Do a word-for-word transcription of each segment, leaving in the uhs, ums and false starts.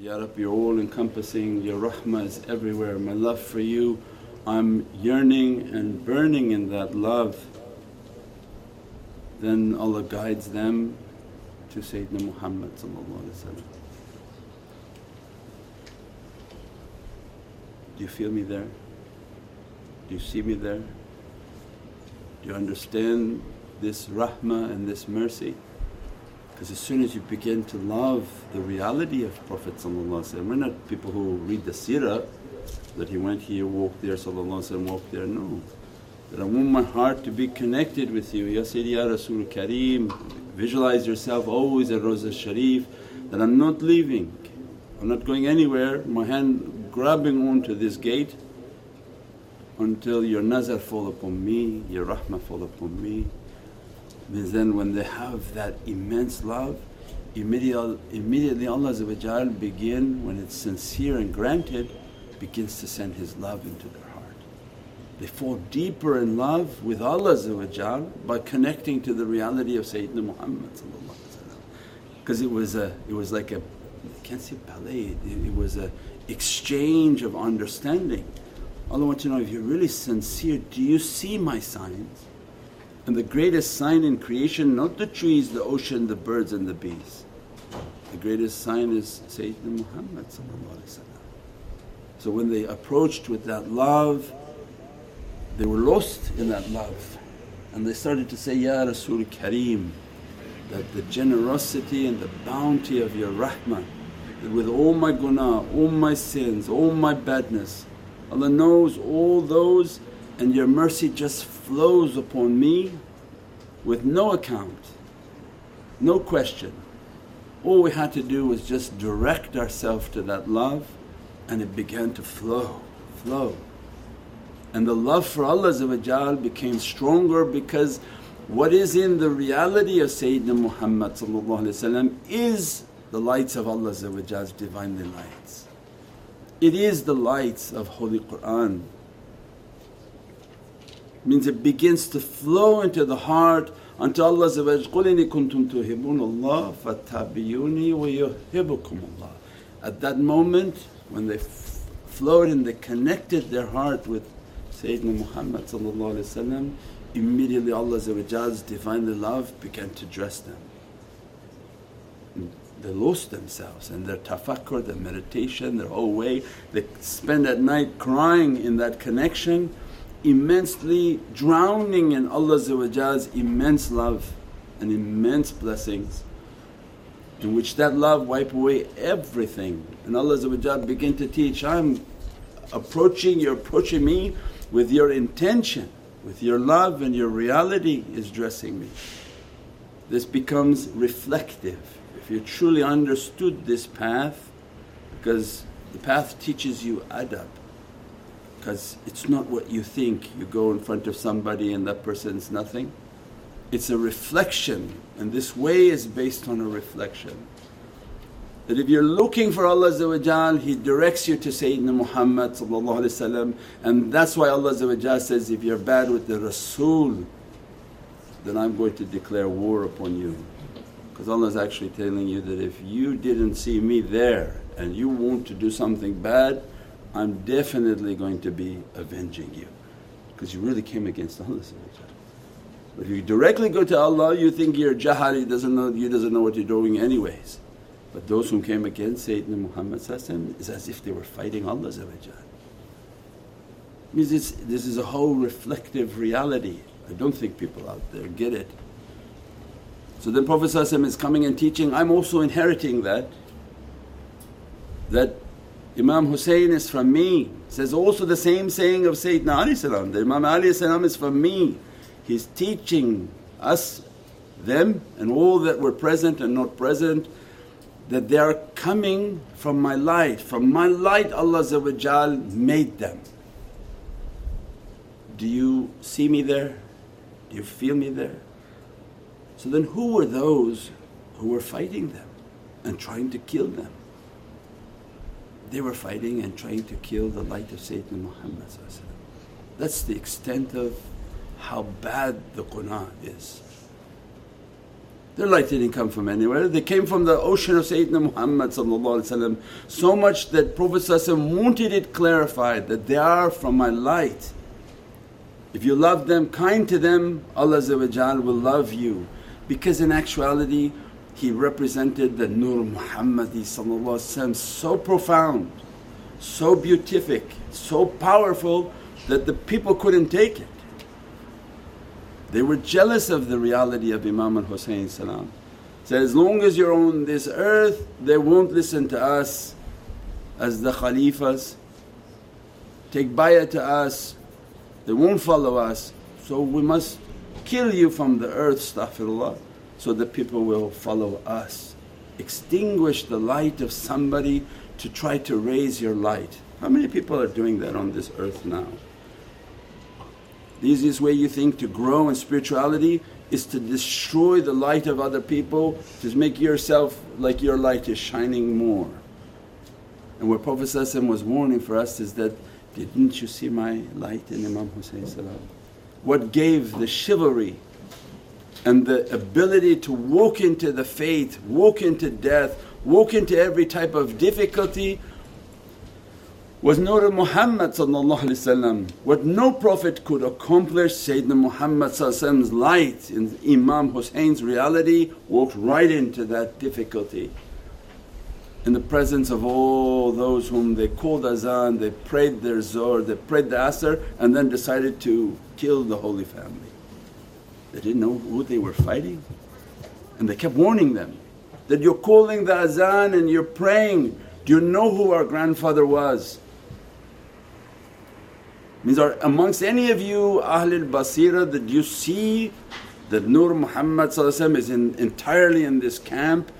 Ya Rabbi, you're all encompassing, your rahmah is everywhere, my love for you, I'm yearning and burning in that love. Then Allah guides them to Sayyidina Muhammad. Do you feel me there? Do you see me there? Do you understand this rahmah and this mercy? Because as soon as you begin to love the reality of Prophet, we're not people who read the seerah that he went here, walked there, walked there, no. That I want my heart to be connected with you, Ya Sayyidi Ya Rasul Kareem. Visualize yourself always at Rawza Sharif, that I'm not leaving, I'm not going anywhere, my hand grabbing onto this gate until your nazar fall upon me, your rahmah fall upon me. Means then when they have that immense love, immediately, immediately Allah Azza Wa Jalla begin, when it's sincere and granted, begins to send His love into their heart. They fall deeper in love with Allah Azza Wa Jalla by connecting to the reality of Sayyidina Muhammad, because it was a, it was like a, I can't say ballet, it, it was an exchange of understanding. Allah wants to know, if you're really sincere, do you see my signs? And the greatest sign in creation, not the trees, the ocean, the birds and the bees. The greatest sign is Sayyidina Muhammad. So when they approached with that love, they were lost in that love, and they started to say, Ya Rasul Kareem, that the generosity and the bounty of your rahmah, that with all my gunaah, all my sins, all my badness, Allah knows all those, and your mercy just flows upon me with no account, no question. All we had to do was just direct ourselves to that love, and it began to flow, flow. And the love for Allah Azza Wa Jalla became stronger, because what is in the reality of Sayyidina Muhammad is the lights of Allah Azza Wa Jalla's Divinely lights. It is the lights of Holy Qur'an. Means it begins to flow into the heart until Allah Azza Wa Jalla, قُلْ إِنِ كُنْتُمْ تُحِبُّونَ اللَّهَ فَاتَّبِعُونِي وَيُحِبُّكُمُ اللَّهُ. At that moment when they f- flowed and they connected their heart with Sayyidina Muhammad, immediately Allah Azza Wa Jalla's Divinely love began to dress them. And they lost themselves in their tafakkur, their meditation, their whole way. They spend at night crying in that connection, immensely drowning in Allah Azza Wa Jalla's immense love and immense blessings, in which that love wipe away everything. And Allah Azza Wa Jalla begin to teach, I'm approaching, you're approaching me with your intention, with your love, and your reality is dressing me. This becomes reflective. If you truly understood this path, because the path teaches you adab, because it's not what you think. You go in front of somebody and that person's nothing. It's a reflection, and this way is based on a reflection. That if you're looking for Allah Azza Wa Jalla, He directs you to Sayyidina Muhammad, and that's why Allah Azza Wa Jalla says, if you're bad with the Rasul, then I'm going to declare war upon you. Because Allah is actually telling you that if you didn't see me there and you want to do something bad, I'm definitely going to be avenging you, because you really came against Allah. But if you directly go to Allah, you think you're jahali, doesn't know, you doesn't know what you're doing anyways. But those who came against Sayyidina Muhammad is as if they were fighting Allah. Means it's, this is a whole reflective reality. I don't think people out there get it. So then Prophet is coming and teaching, I'm also inheriting that, that Imam Husayn is from me. Says also the same saying of Sayyidina Ali salam, that Imam Ali salam is from me. He's teaching us, them and all that were present and not present, that they are coming from my light. From my light Allah Azza Wa Jalla made them. Do you see me there? Do you feel me there? So then who were those who were fighting them and trying to kill them? They were fighting and trying to kill the light of Sayyidina Muhammad. That's the extent of how bad the gunaah is. Their light didn't come from anywhere, they came from the ocean of Sayyidina Muhammad, so much that Prophet wanted it clarified that they are from my light. If you love them, kind to them, Allah Azza Wa Jalla will love you, because in actuality He represented the Nur Muhammadi so profound, so beatific, so powerful that the people couldn't take it. They were jealous of the reality of Imam Husayn salam. Said, as long as you're on this earth they won't listen to us as the Khalifas, take bay'ah to us, they won't follow us, so we must kill you from the earth, astaghfirullah, so the people will follow us. Extinguish the light of somebody to try to raise your light. How many people are doing that on this earth now? The easiest way you think to grow in spirituality is to destroy the light of other people, to make yourself like your light is shining more. And what Prophet ﷺ was warning for us is that, didn't you see my light in Imam Husayn? What gave the chivalry and the ability to walk into the faith, walk into death, walk into every type of difficulty was Nur Muhammad sallallahu alaihi wasallam. What no Prophet could accomplish, Sayyidina Muhammad sallallahu alaihi wasallam's light in Imam Husayn's reality walked right into that difficulty. In the presence of all those whom they called azan, they prayed their zuhr, they prayed the asr, and then decided to kill the Holy Family. They didn't know who they were fighting, and they kept warning them that, you're calling the azan and you're praying, do you know who our grandfather was? Means, are amongst any of you Ahlul Basira, that you see that Nur Muhammad is in, entirely in this camp,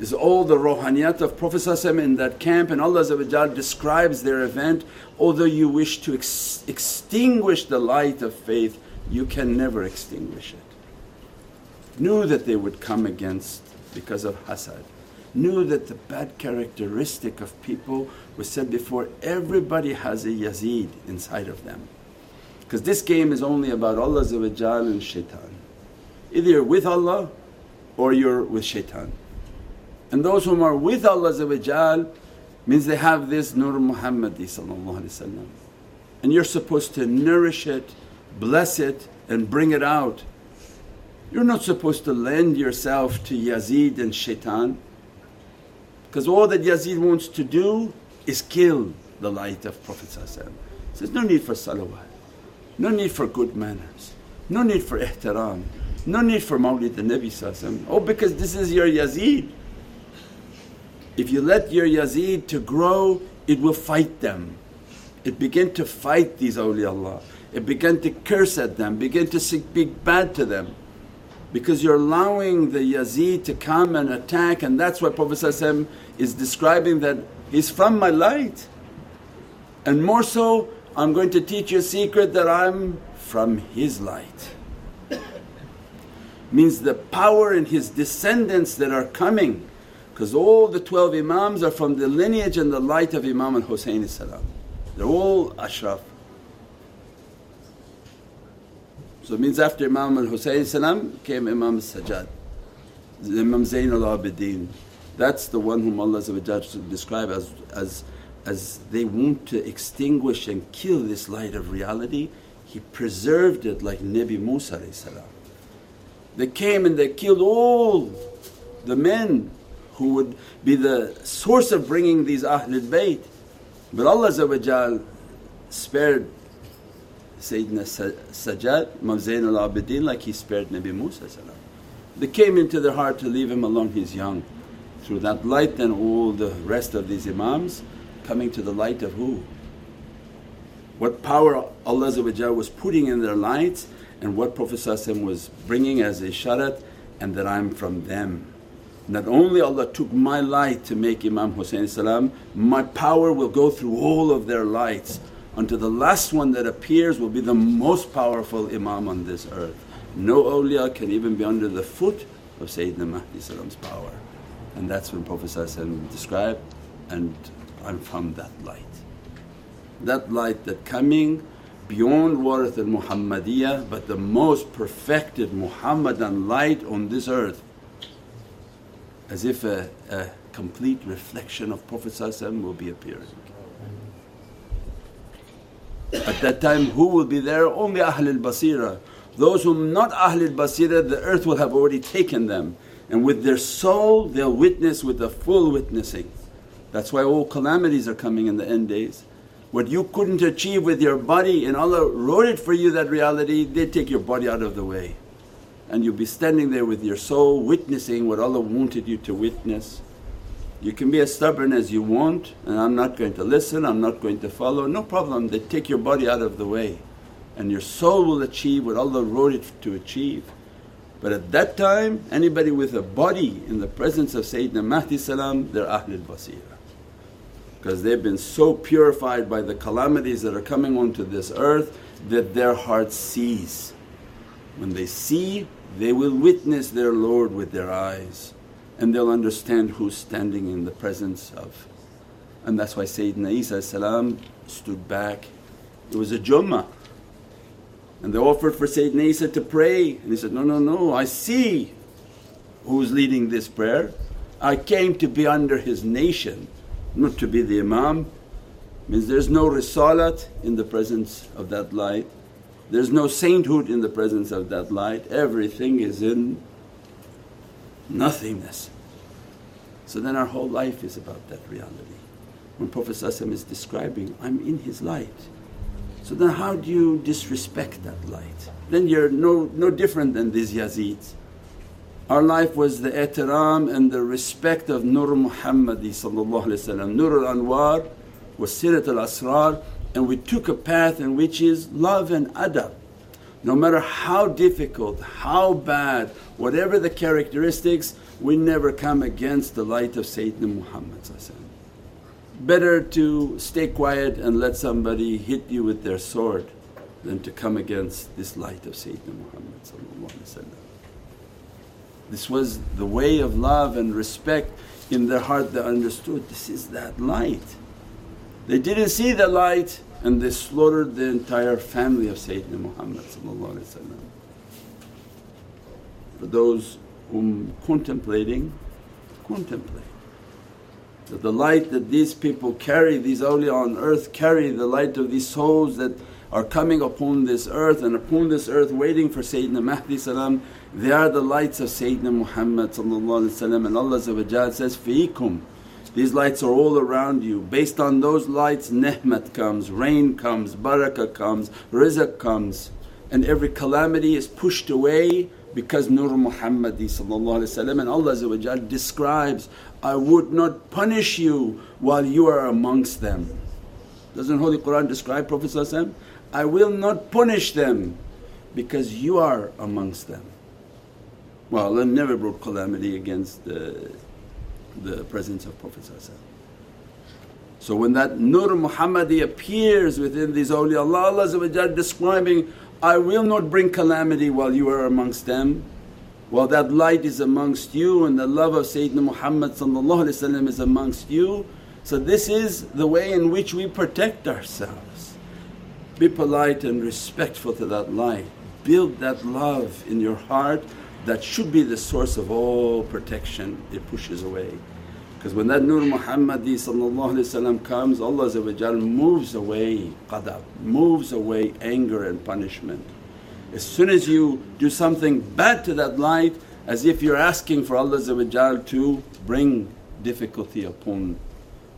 is all the rohaniyat of Prophet in that camp, and Allah Azza wa Jalla describes their event. Although you wish to ex- extinguish the light of faith, you can never extinguish it. Knew that they would come against because of hasad. Knew that the bad characteristic of people was said before, everybody has a Yazid inside of them. Because this game is only about Allah Azza wa Jalla and shaitan. Either you're with Allah or you're with shaitan. And those whom are with Allah Azza wa Jalla means they have this Nur Muhammadi sallallahu alaihi wasallam, and you're supposed to nourish it, bless it, and bring it out. You're not supposed to lend yourself to Yazid and shaitan, because all that Yazid wants to do is kill the light of Prophet sallallahu alaihi wasallam. There's no need for salawat, no need for good manners, no need for ihtiram, no need for mawlid the Nabi sallallahu alaihi wasallam. Oh, because this is your Yazid. If you let your Yazid to grow, it will fight them. It began to fight these awliyaullah, it began to curse at them, began to speak bad to them, because you're allowing the Yazid to come and attack. And that's why Prophet ﷺ is describing that, he's from my light, and more so, I'm going to teach you a secret that I'm from his light. Means the power in his descendants that are coming, because all the twelve Imams are from the lineage and the light of Imam al-Husayn salam. They're all Ashraf. So it means after Imam al-Husayn salam came Imam Sajjad, Imam Zain al-Abidin. That's the one whom Allah describes as, as, as they want to extinguish and kill this light of reality. He preserved it like Nabi Musa salam. They came and they killed all the men who would be the source of bringing these Ahlul Bayt. But Allah Azza wa Jalla spared Sayyidina Sajjad, Imam Zain al-Abidin, like He spared Nabi Musa. They came into their heart to leave him alone, he's young. Through that light then all the rest of these Imams coming to the light of who? What power Allah Azza wa Jalla was putting in their lights, and what Prophet was bringing as isharat, and that I'm from them. Not only Allah took my light to make Imam Husayn salam, my power will go through all of their lights until the last one that appears will be the most powerful Imam on this earth. No awliya can even be under the foot of Sayyidina Mahdi salam's power. And that's when Prophet described, and I'm from that light. That light that coming beyond warith al-Muhammadiyah, but the most perfected Muhammadan light on this earth. as if a, a complete reflection of Prophet ﷺ will be appearing. At that time, who will be there? Only Ahlul Basira. Those who not Ahlul Basira, the earth will have already taken them, and with their soul they'll witness with a full witnessing. That's why all calamities are coming in the end days. What you couldn't achieve with your body, and Allah wrote it for you, that reality, they take your body out of the way. And you'll be standing there with your soul witnessing what Allah wanted you to witness. You can be as stubborn as you want, and I'm not going to listen, I'm not going to follow, no problem, they take your body out of the way. And your soul will achieve what Allah wrote it to achieve. But at that time, anybody with a body in the presence of Sayyidina Mahdi salam, they're Ahlul Basira. Because they've been so purified by the calamities that are coming onto this earth that their heart sees. When they see, they will witness their Lord with their eyes, and they'll understand who's standing in the presence of. And that's why Sayyidina Isa salam stood back. It was a Jummah. And they offered for Sayyidina Isa to pray, and he said, no, no, no, I see who's leading this prayer. I came to be under his nation, not to be the Imam. Means there's no risalat in the presence of that light, there's no sainthood in the presence of that light, everything is in nothingness. So then our whole life is about that reality. When Prophet ﷺ is describing, I'm in his light. So then how do you disrespect that light? Then you're no, no different than these Yazids. Our life was the ihtiram and the respect of Nur Muhammad ﷺ. Nur al-Anwar was Sirat al-Asrar, and we took a path in which is love and adab. No matter how difficult, how bad, whatever the characteristics, we never come against the light of Sayyidina Muhammad ﷺ. Better to stay quiet and let somebody hit you with their sword than to come against this light of Sayyidina Muhammad. This was the way of love and respect in their heart. They understood this is that light. They didn't see the light and they slaughtered the entire family of Sayyidina Muhammad. For those whom contemplating, contemplate. That the light that these people carry, these awliya on earth carry, the light of these souls that are coming upon this earth and upon this earth waiting for Sayyidina Mahdi salam, they are the lights of Sayyidina Muhammad ﷺ. And Allah Azza Wa Jalla says, fiikum, these lights are all around you. Based on those lights, ni'mat comes, rain comes, barakah comes, rizq comes, and every calamity is pushed away because Nur Muhammadi ﷺ. And Allah Azza Wa Jalla describes, I would not punish you while you are amongst them. Doesn't Holy Qur'an describe Prophet ﷺ? I will not punish them because you are amongst them. Well, Allah never brought calamity against the, the presence of Prophet ﷺ. So when that Nur Muhammadi appears within these awliya Allah, Allah Azza wa Jalla describing, I will not bring calamity while you are amongst them. While that light is amongst you and the love of Sayyidina Muhammad ﷺ is amongst you. So this is the way in which we protect ourselves. Be polite and respectful to that light. Build that love in your heart that should be the source of all protection, it pushes away. Because when that Nur Muhammadi ﷺ comes, Allah Azza wa Jalla moves away qadab, moves away anger and punishment. As soon as you do something bad to that light, as if you're asking for Allah Azza wa Jalla to bring difficulty upon.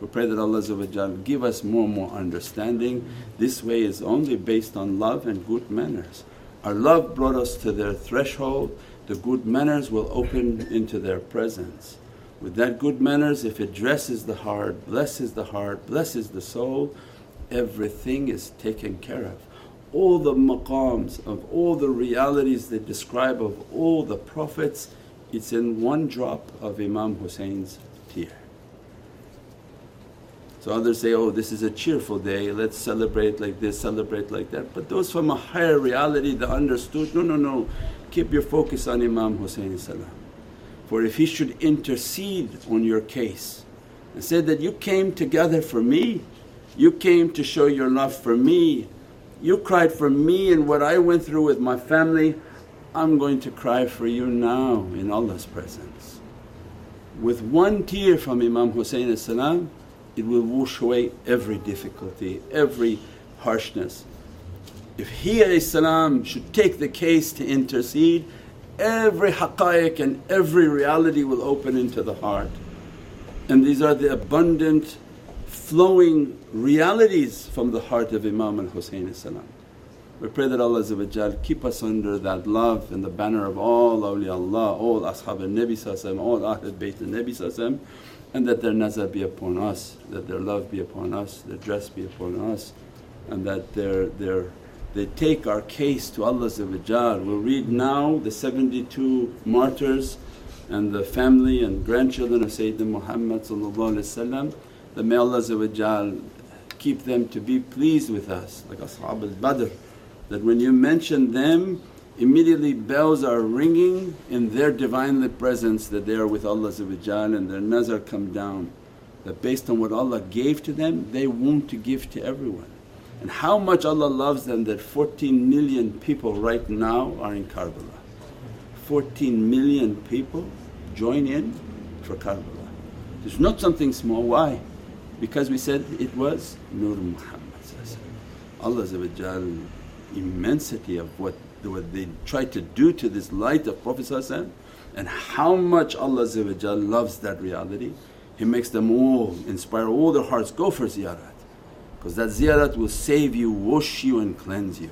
We pray that Allah Azza wa Jalla give us more and more understanding. This way is only based on love and good manners. Our love brought us to their threshold, the good manners will open into their presence. With that good manners, if it dresses the heart, blesses the heart, blesses the soul, everything is taken care of. All the maqams of all the realities they describe of all the Prophets, it's in one drop of Imam Husayn's tear. So others say, oh, this is a cheerful day, let's celebrate like this, celebrate like that. But those from a higher reality that understood, no, no, no, keep your focus on Imam Husayn salam. For if he should intercede on your case and say that, you came together for me, you came to show your love for me, you cried for me and what I went through with my family, I'm going to cry for you now in Allah's presence. with one tear from Imam Husayn as-salam, it will wash away every difficulty, every harshness. If he as-salam should take the case to intercede, every haqqaiq and every reality will open into the heart. And these are the abundant flowing realities from the heart of Imam al-Husayn as-salam. We pray that Allah Azza Wa Jalla keep us under that love and the banner of all awliyaullah, all Ashab al-Nabi, all Ahlul Bayt al-Nabi, and that their nazar be upon us, that their love be upon us, their dress be upon us, and that their, their, they take our case to Allah Azza Wa Jalla. We'll read now the seventy-two martyrs and the family and grandchildren of Sayyidina Muhammad that may Allah Azza Wa Jalla keep them to be pleased with us like Ashab al-Badr. That when you mention them, immediately bells are ringing in their Divinely presence that they are with Allah and their nazar come down. That based on what Allah gave to them, they want to give to everyone. And how much Allah loves them that fourteen million people right now are in Karbala. fourteen million people join in for Karbala. It's not something small, why? Because we said it was Nur Muhammad. Allah immensity of what, what they tried to do to this light of Prophet and how much Allah loves that reality. He makes them all, inspire all their hearts, go for ziyarat, because that ziyarat will save you, wash you and cleanse you.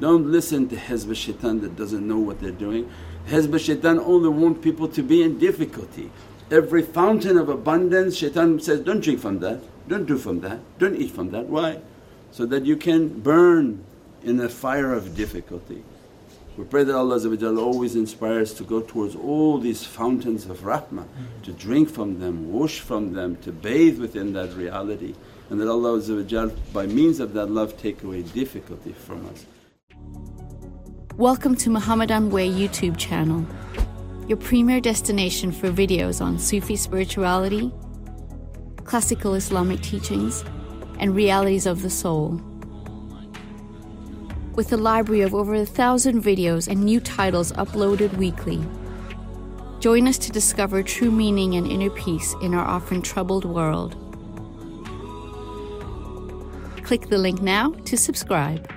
Don't listen to Hizb al-Shaitan that doesn't know what they're doing. Hizb al-Shaitan only want people to be in difficulty. Every fountain of abundance, Shaitan says, don't drink from that, don't do from that, don't eat from that. Why? So that you can burn in the fire of difficulty. We pray that Allah Azza wa Jalla always inspires to go towards all these fountains of rahmah, to drink from them, wash from them, to bathe within that reality, and that Allah Azza wa Jalla by means of that love take away difficulty from us. Welcome to Muhammadan Way YouTube channel, your premier destination for videos on Sufi spirituality, classical Islamic teachings and realities of the soul. With a library of over a thousand videos and new titles uploaded weekly. Join us to discover true meaning and inner peace in our often troubled world. Click the link now to subscribe.